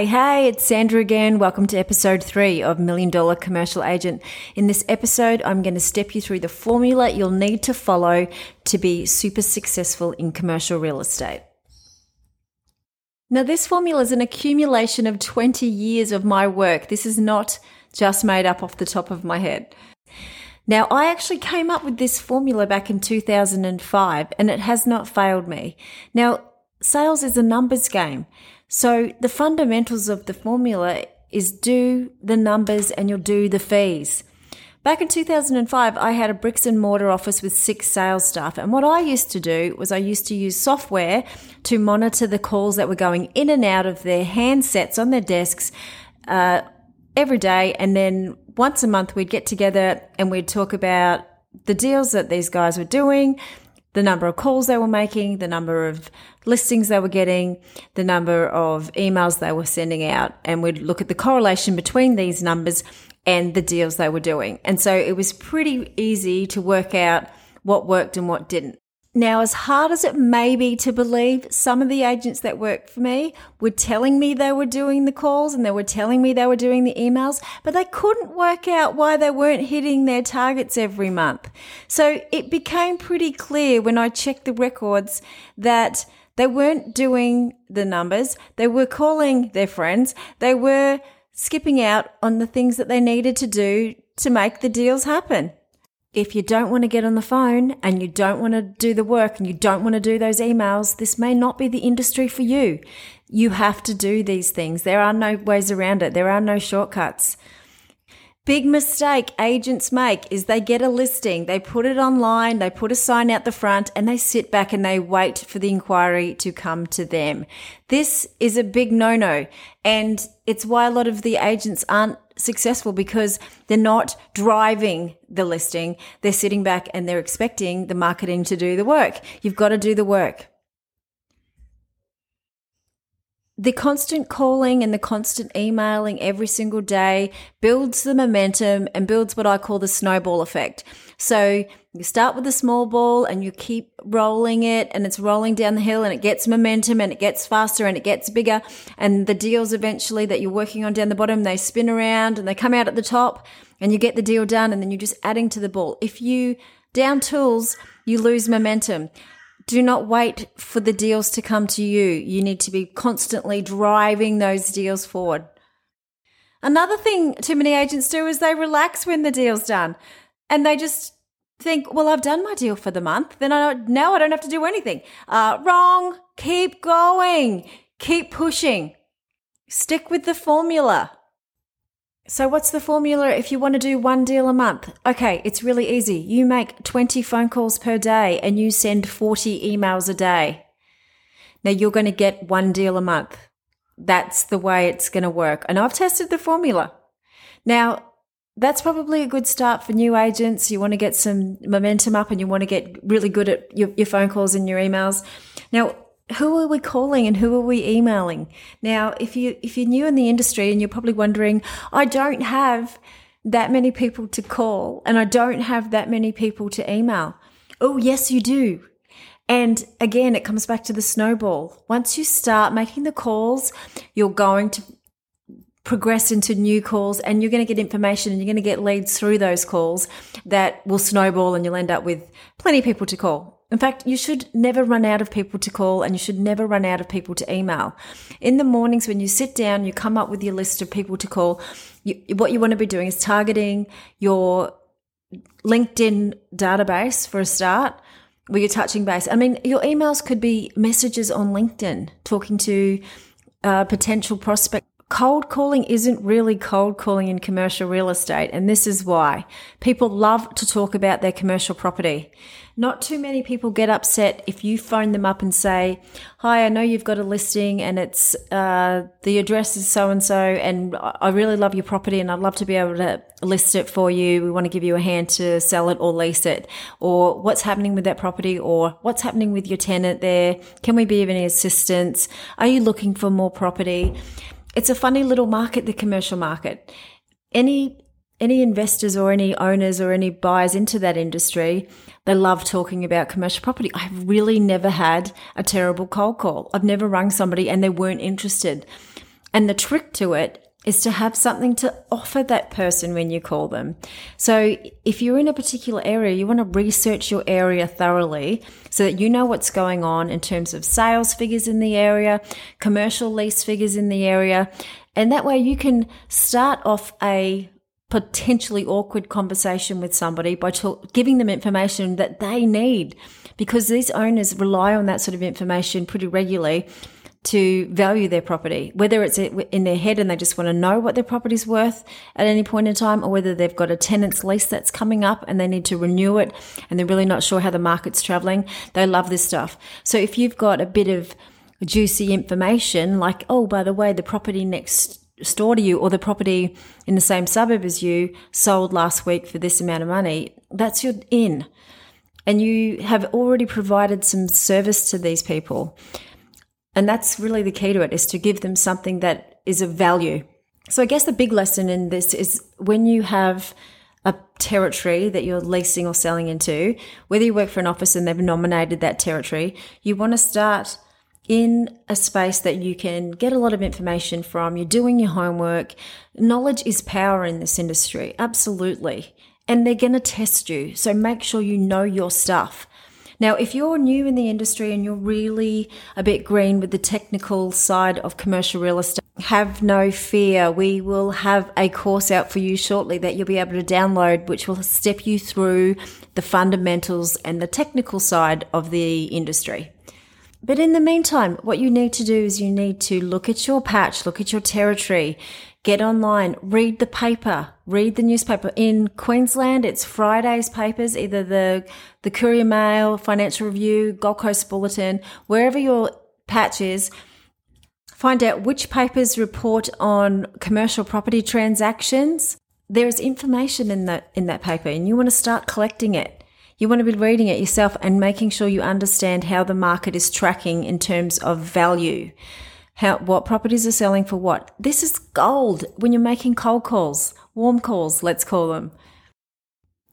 Hey, it's Sandra again. Welcome to episode 3 of Million Dollar Commercial Agent. In this episode, I'm going to step you through the formula you'll need to follow to be super successful in commercial real estate. Now, this formula is an accumulation of 20 years of my work. This is not just made up off the top of my head. Now, I actually came up with this formula back in 2005, and it has not failed me. Now, sales is a numbers game. So the fundamentals of the formula is do the numbers and you'll do the fees. Back in 2005, I had a bricks and mortar office with 6 sales staff. And what I used to do was I used to use software to monitor the calls that were going in and out of their handsets on their desks every day. And then once a month, we'd get together and we'd talk about the deals that these guys were doing, the number of calls they were making, the number of listings they were getting, the number of emails they were sending out, and we'd look at the correlation between these numbers and the deals they were doing. And so it was pretty easy to work out what worked and what didn't. Now, as hard as it may be to believe, some of the agents that worked for me were telling me they were doing the calls and they were telling me they were doing the emails, but they couldn't work out why they weren't hitting their targets every month. So it became pretty clear when I checked the records that they weren't doing the numbers, they were calling their friends, they were skipping out on the things that they needed to do to make the deals happen. If you don't want to get on the phone and you don't want to do the work and you don't want to do those emails, this may not be the industry for you. You have to do these things. There are no ways around it. There are no shortcuts. Big mistake agents make is they get a listing, they put it online, they put a sign out the front, and they sit back and they wait for the inquiry to come to them. This is a big no-no, and it's why a lot of the agents aren't successful, because they're not driving the listing. They're sitting back and they're expecting the marketing to do the work. You've got to do the work. The constant calling and the constant emailing every single day builds the momentum and builds what I call the snowball effect. So you start with a small ball and you keep rolling it, and it's rolling down the hill, and it gets momentum and it gets faster and it gets bigger, and the deals eventually that you're working on down the bottom, they spin around and they come out at the top and you get the deal done, and then you're just adding to the ball. If you down tools, you lose momentum. Do not wait for the deals to come to you. You need to be constantly driving those deals forward. Another thing too many agents do is they relax when the deal's done, and they just think, well, I've done my deal for the month. Then now I don't have to do anything. Wrong. Keep going. Keep pushing. Stick with the formula. So what's the formula if you want to do one deal a month? Okay, it's really easy. You make 20 phone calls per day and you send 40 emails a day. Now you're going to get one deal a month. That's the way it's going to work. And I've tested the formula. Now, that's probably a good start for new agents. You want to get some momentum up and you want to get really good at your phone calls and your emails. Now, who are we calling and who are we emailing? Now, if you're new in the industry and you're probably wondering, I don't have that many people to call and I don't have that many people to email. Oh, yes, you do. And again, it comes back to the snowball. Once you start making the calls, you're going to progress into new calls and you're going to get information and you're going to get leads through those calls that will snowball, and you'll end up with plenty of people to call. In fact, you should never run out of people to call and you should never run out of people to email. In the mornings when you sit down, you come up with your list of people to call. What you want to be doing is targeting your LinkedIn database for a start, where you're touching base. I mean, your emails could be messages on LinkedIn, talking to potential prospects. Cold calling isn't really cold calling in commercial real estate, and this is why. People love to talk about their commercial property. Not too many people get upset if you phone them up and say, hi, I know you've got a listing and it's the address is so-and-so, and I really love your property and I'd love to be able to list it for you. We want to give you a hand to sell it or lease it, or what's happening with that property, or what's happening with your tenant there? Can we be of any assistance? Are you looking for more property? It's a funny little market, the commercial market. Any investors or any owners or any buyers into that industry, they love talking about commercial property. I've really never had a terrible cold call. I've never rung somebody and they weren't interested. And the trick to it is to have something to offer that person when you call them. So if you're in a particular area, you want to research your area thoroughly so that you know what's going on in terms of sales figures in the area, commercial lease figures in the area. And that way you can start off a potentially awkward conversation with somebody by giving them information that they need, because these owners rely on that sort of information pretty regularly to value their property, whether it's in their head and they just want to know what their property's worth at any point in time, or whether they've got a tenant's lease that's coming up and they need to renew it and they're really not sure how the market's traveling. They love this stuff. So if you've got a bit of juicy information like, oh, by the way, the property next store to you or the property in the same suburb as you sold last week for this amount of money, that's your in. And you have already provided some service to these people. And that's really the key to it, is to give them something that is of value. So I guess the big lesson in this is when you have a territory that you're leasing or selling into, whether you work for an office and they've nominated that territory, you want to start in a space that you can get a lot of information from. You're doing your homework. Knowledge is power in this industry, absolutely. And they're going to test you. So make sure you know your stuff. Now, if you're new in the industry and you're really a bit green with the technical side of commercial real estate, have no fear. We will have a course out for you shortly that you'll be able to download, which will step you through the fundamentals and the technical side of the industry. But in the meantime, what you need to do is you need to look at your patch, look at your territory, get online, read the paper, read the newspaper. In Queensland, it's Friday's papers, either the Courier Mail, Financial Review, Gold Coast Bulletin, wherever your patch is. Find out which papers report on commercial property transactions. There is information in that paper, and you want to start collecting it. You want to be reading it yourself and making sure you understand how the market is tracking in terms of value, what properties are selling for what. This is gold when you're making cold calls, warm calls, let's call them.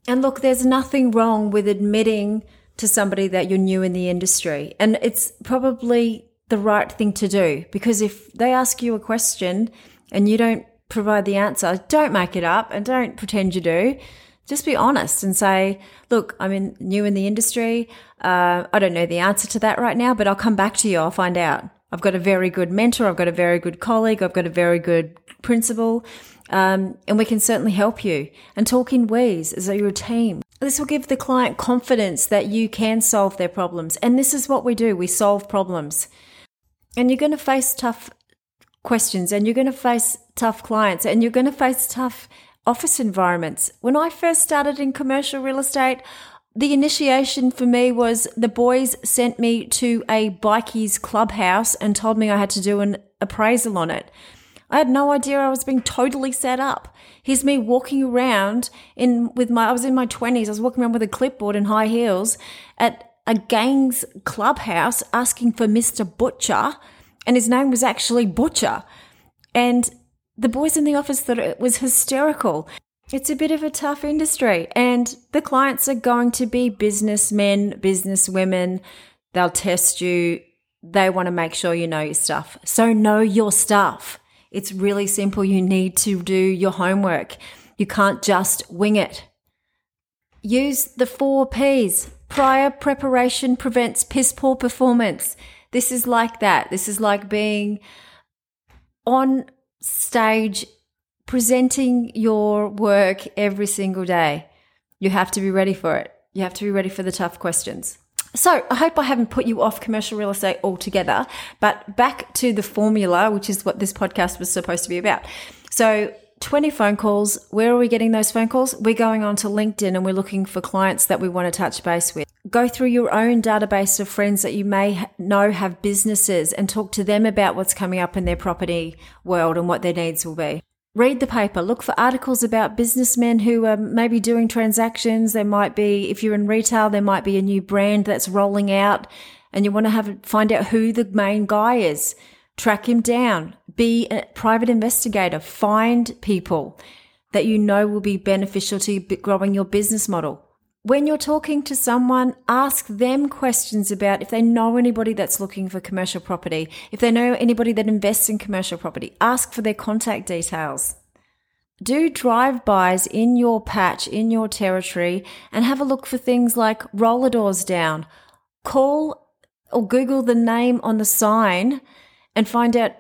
And look, there's nothing wrong with admitting to somebody that you're new in the industry. And it's probably the right thing to do, because if they ask you a question and you don't provide the answer, don't make it up and don't pretend you do. Just be honest and say, look, I'm new in the industry. I don't know the answer to that right now, but I'll come back to you. I'll find out. I've got a very good mentor. I've got a very good colleague. I've got a very good principal. And we can certainly help you. And talk in ways as though you're a team. This will give the client confidence that you can solve their problems. And this is what we do. We solve problems. And you're going to face tough questions, and you're going to face tough clients, and you're going to face tough office environments. When I first started in commercial real estate, the initiation for me was the boys sent me to a bikies clubhouse and told me I had to do an appraisal on it. I had no idea I was being totally set up. Here's me walking around I was in my 20s. I was walking around with a clipboard and high heels at a gang's clubhouse asking for Mr. Butcher, and his name was actually Butcher. And the boys in the office thought it was hysterical. It's a bit of a tough industry, and the clients are going to be businessmen, businesswomen. They'll test you. They want to make sure you know your stuff. So know your stuff. It's really simple. You need to do your homework. You can't just wing it. Use the 4 Ps. Prior preparation prevents piss poor performance. This is like that. This is like being on stage presenting your work every single day. You have to be ready for it. You have to be ready for the tough questions. So I hope I haven't put you off commercial real estate altogether, but back to the formula, which is what this podcast was supposed to be about. So 20 phone calls. Where are we getting those phone calls? We're going on to LinkedIn, and we're looking for clients that we want to touch base with. Go through your own database of friends that you may know have businesses and talk to them about what's coming up in their property world and what their needs will be. Read the paper. Look for articles about businessmen who are maybe doing transactions. There might be, if you're in retail, there might be a new brand that's rolling out, and you want to find out who the main guy is. Track him down. Be a private investigator. Find people that you know will be beneficial to growing your business model. When you're talking to someone, ask them questions about if they know anybody that's looking for commercial property, if they know anybody that invests in commercial property, ask for their contact details. Do drive-bys in your patch, in your territory, and have a look for things like roller doors down. Call or Google the name on the sign and find out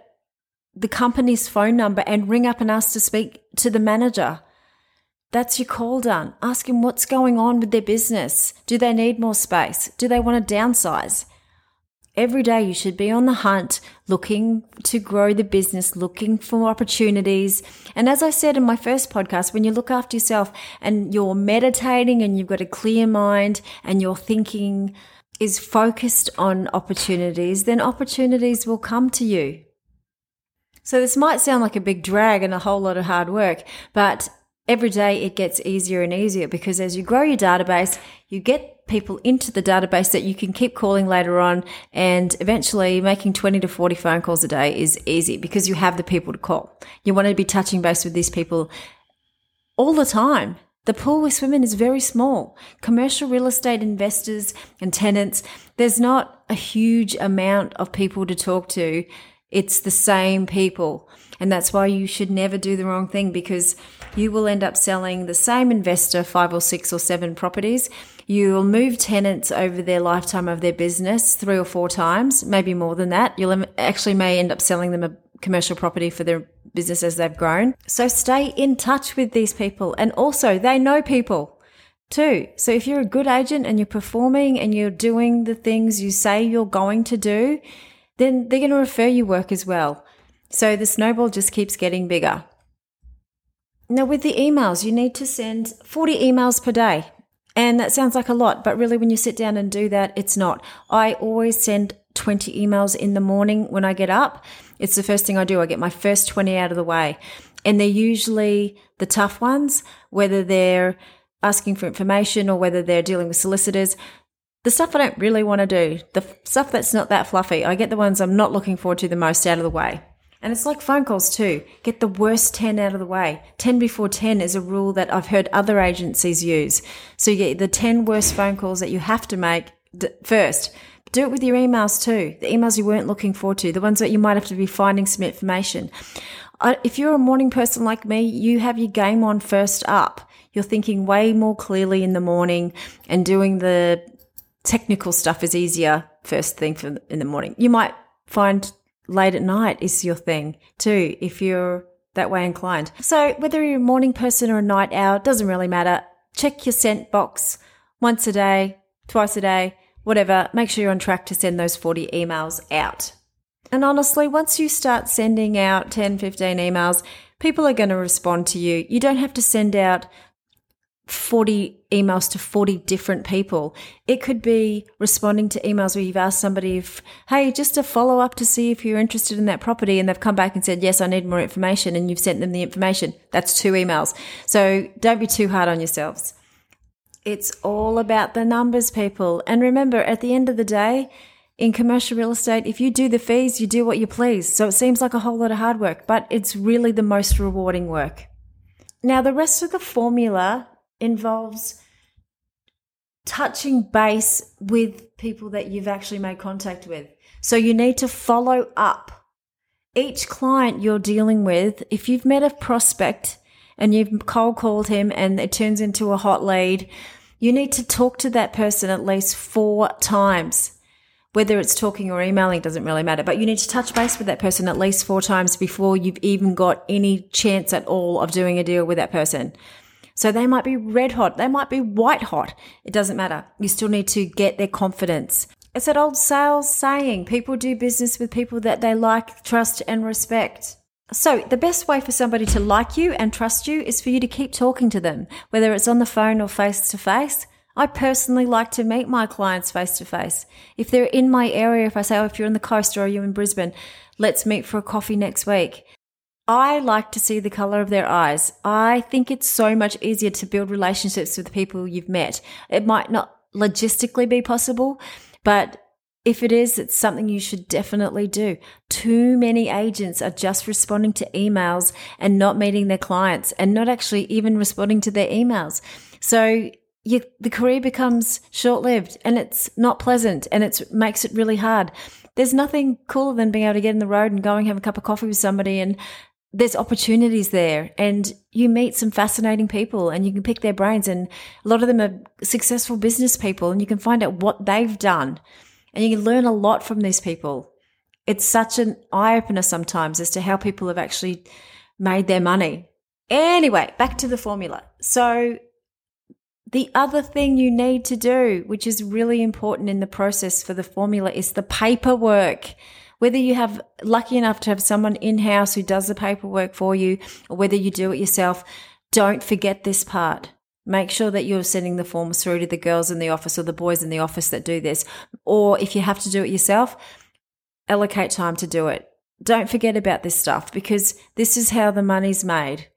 the company's phone number and ring up and ask to speak to the manager. That's your call done. Ask them what's going on with their business. Do they need more space? Do they want to downsize? Every day you should be on the hunt, looking to grow the business, looking for opportunities. And as I said in my first podcast, when you look after yourself and you're meditating and you've got a clear mind and your thinking is focused on opportunities, then opportunities will come to you. So this might sound like a big drag and a whole lot of hard work, but every day it gets easier and easier, because as you grow your database, you get people into the database that you can keep calling later on, and eventually making 20 to 40 phone calls a day is easy because you have the people to call. You want to be touching base with these people all the time. The pool we swim in is very small. Commercial real estate investors and tenants, there's not a huge amount of people to talk to. It's the same people. And that's why you should never do the wrong thing, because you will end up selling the same investor 5 or 6 or 7 properties. You will move tenants over their lifetime of their business 3 or 4 times, maybe more than that. You'll actually may end up selling them a commercial property for their business as they've grown. So stay in touch with these people. And also, they know people too. So if you're a good agent and you're performing and you're doing the things you say you're going to do, then they're going to refer you work as well. So the snowball just keeps getting bigger. Now with the emails, you need to send 40 emails per day. And that sounds like a lot, but really when you sit down and do that, it's not. I always send 20 emails in the morning when I get up. It's the first thing I do. I get my first 20 out of the way. And they're usually the tough ones, whether they're asking for information or whether they're dealing with solicitors. The stuff I don't really want to do, the stuff that's not that fluffy, I get the ones I'm not looking forward to the most out of the way. And it's like phone calls too. Get the worst 10 out of the way. 10 before 10 is a rule that I've heard other agencies use. So you get the 10 worst phone calls that you have to make first. Do it with your emails too. The emails you weren't looking forward to, the ones that you might have to be finding some information. If you're a morning person like me, you have your game on first up. You're thinking way more clearly in the morning, and doing the technical stuff is easier first thing in the morning. You might find late at night is your thing too, if you're that way inclined. So whether you're a morning person or a night owl, doesn't really matter. Check your sent box once a day, twice a day, whatever. Make sure you're on track to send those 40 emails out. And honestly, once you start sending out 10, 15 emails, people are going to respond to you. You don't have to send out 40 emails to 40 different people. It could be responding to emails where you've asked somebody if, hey, just a follow up to see if you're interested in that property, and they've come back and said, yes, I need more information, and you've sent them the information. That's 2 emails. So don't be too hard on yourselves. It's all about the numbers, people. And remember, at the end of the day, in commercial real estate, if you do the fees, you do what you please. So it seems like a whole lot of hard work, but it's really the most rewarding work. Now, the rest of the formula involves touching base with people that you've actually made contact with. So you need to follow up. Each client you're dealing with, if you've met a prospect and you've cold called him and it turns into a hot lead, you need to talk to that person at least 4 times. Whether it's talking or emailing doesn't really matter, but you need to touch base with that person at least 4 times before you've even got any chance at all of doing a deal with that person. So they might be red hot, they might be white hot. It doesn't matter. You still need to get their confidence. It's that old sales saying, people do business with people that they like, trust, and respect. So the best way for somebody to like you and trust you is for you to keep talking to them, whether it's on the phone or face to face. I personally like to meet my clients face to face. If they're in my area, if I say, oh, if you're on the coast or you're in Brisbane, let's meet for a coffee next week. I like to see the color of their eyes. I think it's so much easier to build relationships with the people you've met. It might not logistically be possible, but if it is, it's something you should definitely do. Too many agents are just responding to emails and not meeting their clients and not actually even responding to their emails. So the career becomes short-lived and it's not pleasant and it makes it really hard. There's nothing cooler than being able to get in the road and go and have a cup of coffee with somebody, and there's opportunities there, and you meet some fascinating people and you can pick their brains, and a lot of them are successful business people, and you can find out what they've done and you can learn a lot from these people. It's such an eye-opener sometimes as to how people have actually made their money. Anyway, back to the formula. So the other thing you need to do, which is really important in the process for the formula, is the paperwork. Whether you have lucky enough to have someone in-house who does the paperwork for you, or whether you do it yourself, don't forget this part. Make sure that you're sending the forms through to the girls in the office or the boys in the office that do this. Or if you have to do it yourself, allocate time to do it. Don't forget about this stuff, because this is how the money's made.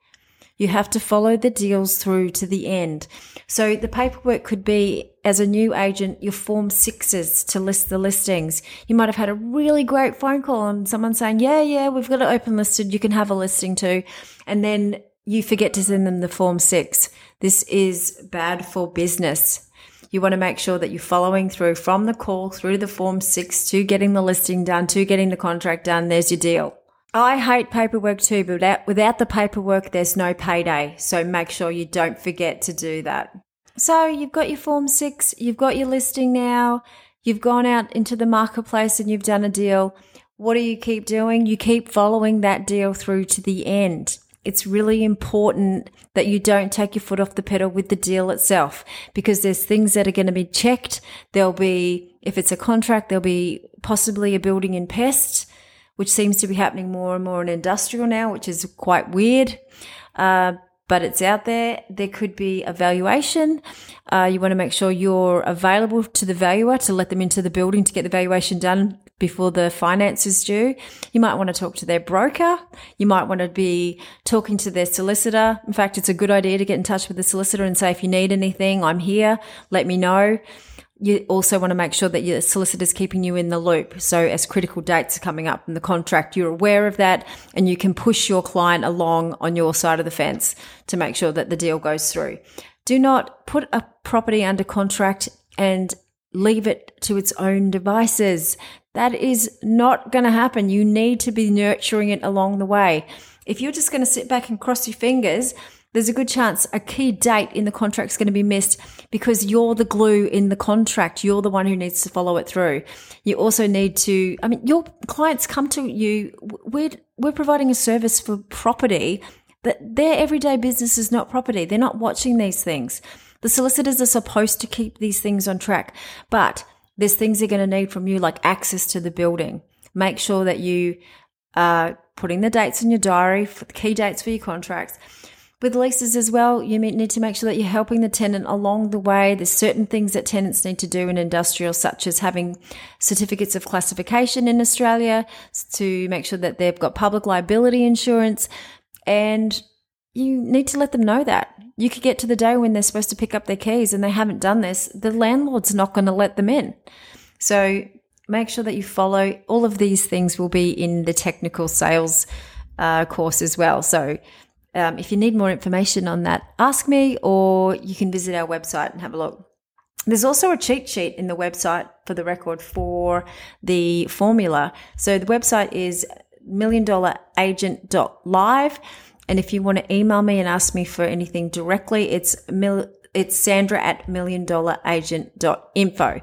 You have to follow the deals through to the end. So the paperwork could be, as a new agent, your Form 6s to list the listings. You might have had a really great phone call and someone saying, yeah, we've got it open listed. You can have a listing too. And then you forget to send them the Form 6. This is bad for business. You want to make sure that you're following through from the call through the Form 6 to getting the listing done, to getting the contract done. There's your deal. I hate paperwork too, but without the paperwork, there's no payday. So make sure you don't forget to do that. So you've got your Form 6, you've got your listing now, you've gone out into the marketplace and you've done a deal. What do you keep doing? You keep following that deal through to the end. It's really important that you don't take your foot off the pedal with the deal itself, because there's things that are going to be checked. There'll be, if it's a contract, there'll be possibly a building in pest, which seems to be happening more and more in industrial now, which is quite weird, but it's out there. There could be a valuation. You want to make sure you're available to the valuer to let them into the building to get the valuation done before the finance is due. You might want to talk to their broker. You might want to be talking to their solicitor. In fact, it's a good idea to get in touch with the solicitor and say, if you need anything, I'm here, let me know. You also want to make sure that your solicitor's keeping you in the loop. So as critical dates are coming up in the contract, you're aware of that and you can push your client along on your side of the fence to make sure that the deal goes through. Do not put a property under contract and leave it to its own devices. That is not going to happen. You need to be nurturing it along the way. If you're just going to sit back and cross your fingers, there's a good chance a key date in the contract is going to be missed because you're the glue in the contract. You're the one who needs to follow it through. You also need to, your clients come to you. We're providing a service for property, but their everyday business is not property. They're not watching these things. The solicitors are supposed to keep these things on track, but there's things they're going to need from you, like access to the building. Make sure that you are putting the dates in your diary, for the key dates for your contracts. With leases as well, you need to make sure that you're helping the tenant along the way. There's certain things that tenants need to do in industrial, such as having certificates of classification in Australia to make sure that they've got public liability insurance, and you need to let them know that. You could get to the day when they're supposed to pick up their keys and they haven't done this. The landlord's not going to let them in. So make sure that you follow. All of these things will be in the technical sales course as well. So if you need more information on that, ask me, or you can visit our website and have a look. There's also a cheat sheet in the website for the record for the formula. So the website is milliondollaragent.live. And if you want to email me and ask me for anything directly, it's sandra@milliondollaragent.info.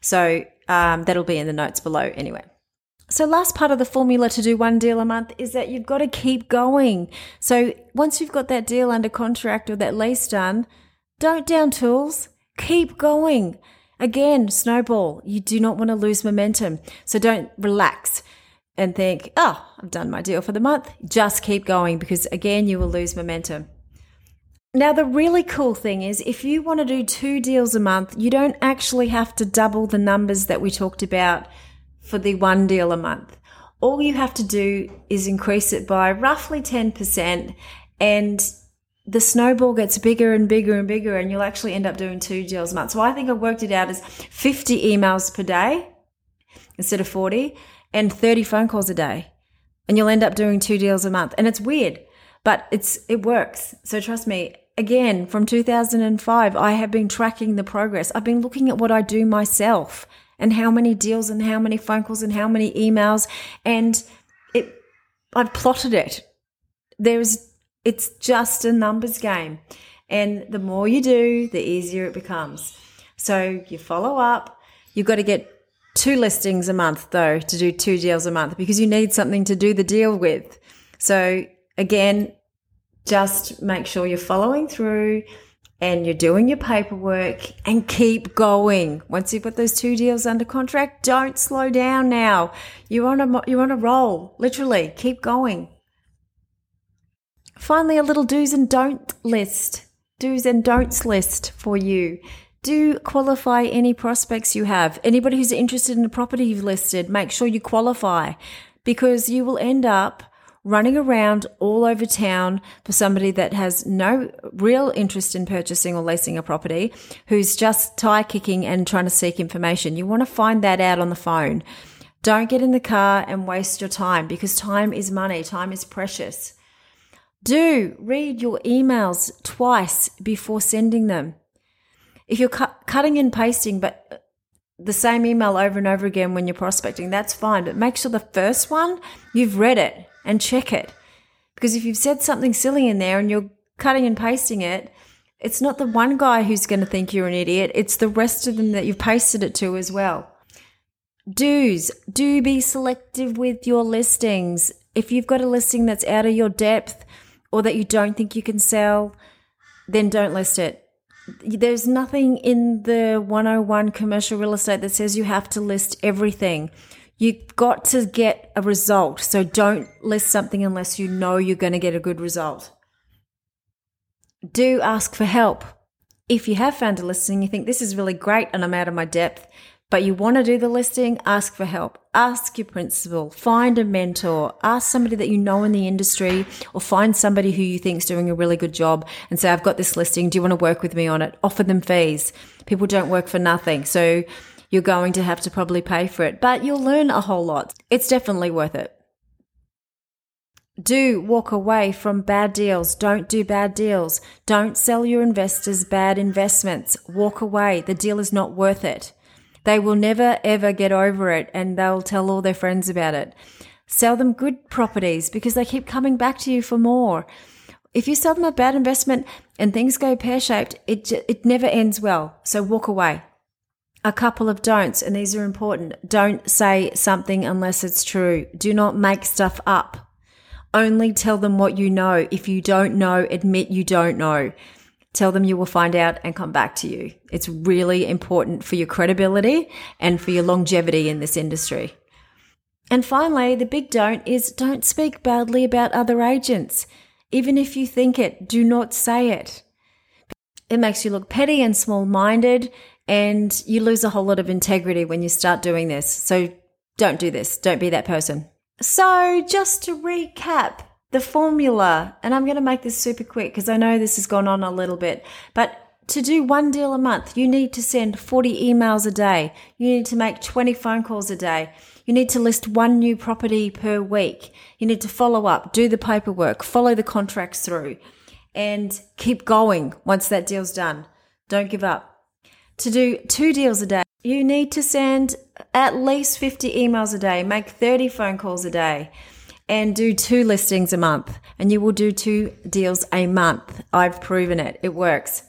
So that'll be in the notes below anyway. So last part of the formula to do one deal a month is that you've got to keep going. So once you've got that deal under contract or that lease done, don't down tools, keep going. Again, snowball. You do not want to lose momentum. So don't relax and think, I've done my deal for the month. Just keep going, because again, you will lose momentum. Now, the really cool thing is if you want to do 2 deals a month, you don't actually have to double the numbers that we talked about for the 1 deal a month. All you have to do is increase it by roughly 10%, and the snowball gets bigger and bigger and bigger, and you'll actually end up doing 2 deals a month. So I think I worked it out as 50 emails per day instead of 40 and 30 phone calls a day, and you'll end up doing 2 deals a month. And it's weird, but it works. So trust me, again, from 2005, I have been tracking the progress. I've been looking at what I do myself and how many deals and how many phone calls and how many emails, and I've plotted it. It's just a numbers game, and the more you do, the easier it becomes. So you follow up. You've got to get 2 listings a month, though, to do 2 deals a month, because you need something to do the deal with. So again, just make sure you're following through and you're doing your paperwork and keep going. Once you put those 2 deals under contract, don't slow down now. You're on a roll, literally. Keep going. Finally, a little do's and don't list. Do's and don'ts list for you. Do qualify any prospects you have. Anybody who's interested in the property you've listed, make sure you qualify, because you will end up running around all over town for somebody that has no real interest in purchasing or leasing a property, who's just tire kicking and trying to seek information. You want to find that out on the phone. Don't get in the car and waste your time, because time is money. Time is precious. Do read your emails twice before sending them. If you're cutting and pasting but the same email over and over again when you're prospecting, that's fine. But make sure the first one, you've read it and check it. Because if you've said something silly in there and you're cutting and pasting it, it's not the one guy who's going to think you're an idiot. It's the rest of them that you've pasted it to as well. Do's. Do be selective with your listings. If you've got a listing that's out of your depth or that you don't think you can sell, then don't list it. There's nothing in the 101 commercial real estate that says you have to list everything. You've got to get a result. So don't list something unless you know you're going to get a good result. Do ask for help. If you have found a listing, you think this is really great and I'm out of my depth, but you want to do the listing, ask for help. Ask your principal, find a mentor, ask somebody that you know in the industry, or find somebody who you think is doing a really good job and say, I've got this listing. Do you want to work with me on it? Offer them fees. People don't work for nothing. So you're going to have to probably pay for it, but you'll learn a whole lot. It's definitely worth it. Do walk away from bad deals. Don't do bad deals. Don't sell your investors bad investments. Walk away. The deal is not worth it. They will never, ever get over it, and they'll tell all their friends about it. Sell them good properties, because they keep coming back to you for more. If you sell them a bad investment and things go pear-shaped, it never ends well. So walk away. A couple of don'ts, and these are important. Don't say something unless it's true. Do not make stuff up. Only tell them what you know. If you don't know, admit you don't know. Tell them you will find out and come back to you. It's really important for your credibility and for your longevity in this industry. And finally, the big don't is don't speak badly about other agents. Even if you think it, do not say it. It makes you look petty and small-minded, and you lose a whole lot of integrity when you start doing this. So don't do this. Don't be that person. So just to recap, the formula, and I'm going to make this super quick because I know this has gone on a little bit, but to do 1 deal a month, you need to send 40 emails a day. You need to make 20 phone calls a day. You need to list 1 new property per week. You need to follow up, do the paperwork, follow the contracts through, and keep going once that deal's done. Don't give up. To do 2 deals a day, you need to send at least 50 emails a day, make 30 phone calls a day, and do 2 listings a month, and you will do 2 deals a month. I've proven it. It works.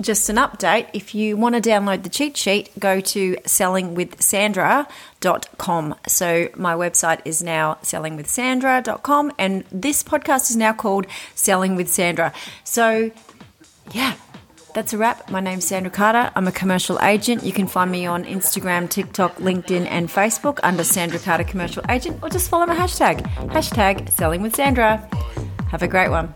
Just an update, if you want to download the cheat sheet, go to sellingwithsandra.com. So my website is now sellingwithsandra.com, and this podcast is now called Selling with Sandra. So yeah, that's a wrap. My name's Sandra Carter. I'm a commercial agent. You can find me on Instagram, TikTok, LinkedIn, and Facebook under Sandra Carter Commercial Agent, or just follow my hashtag, #SellingWithSandra. Have a great one.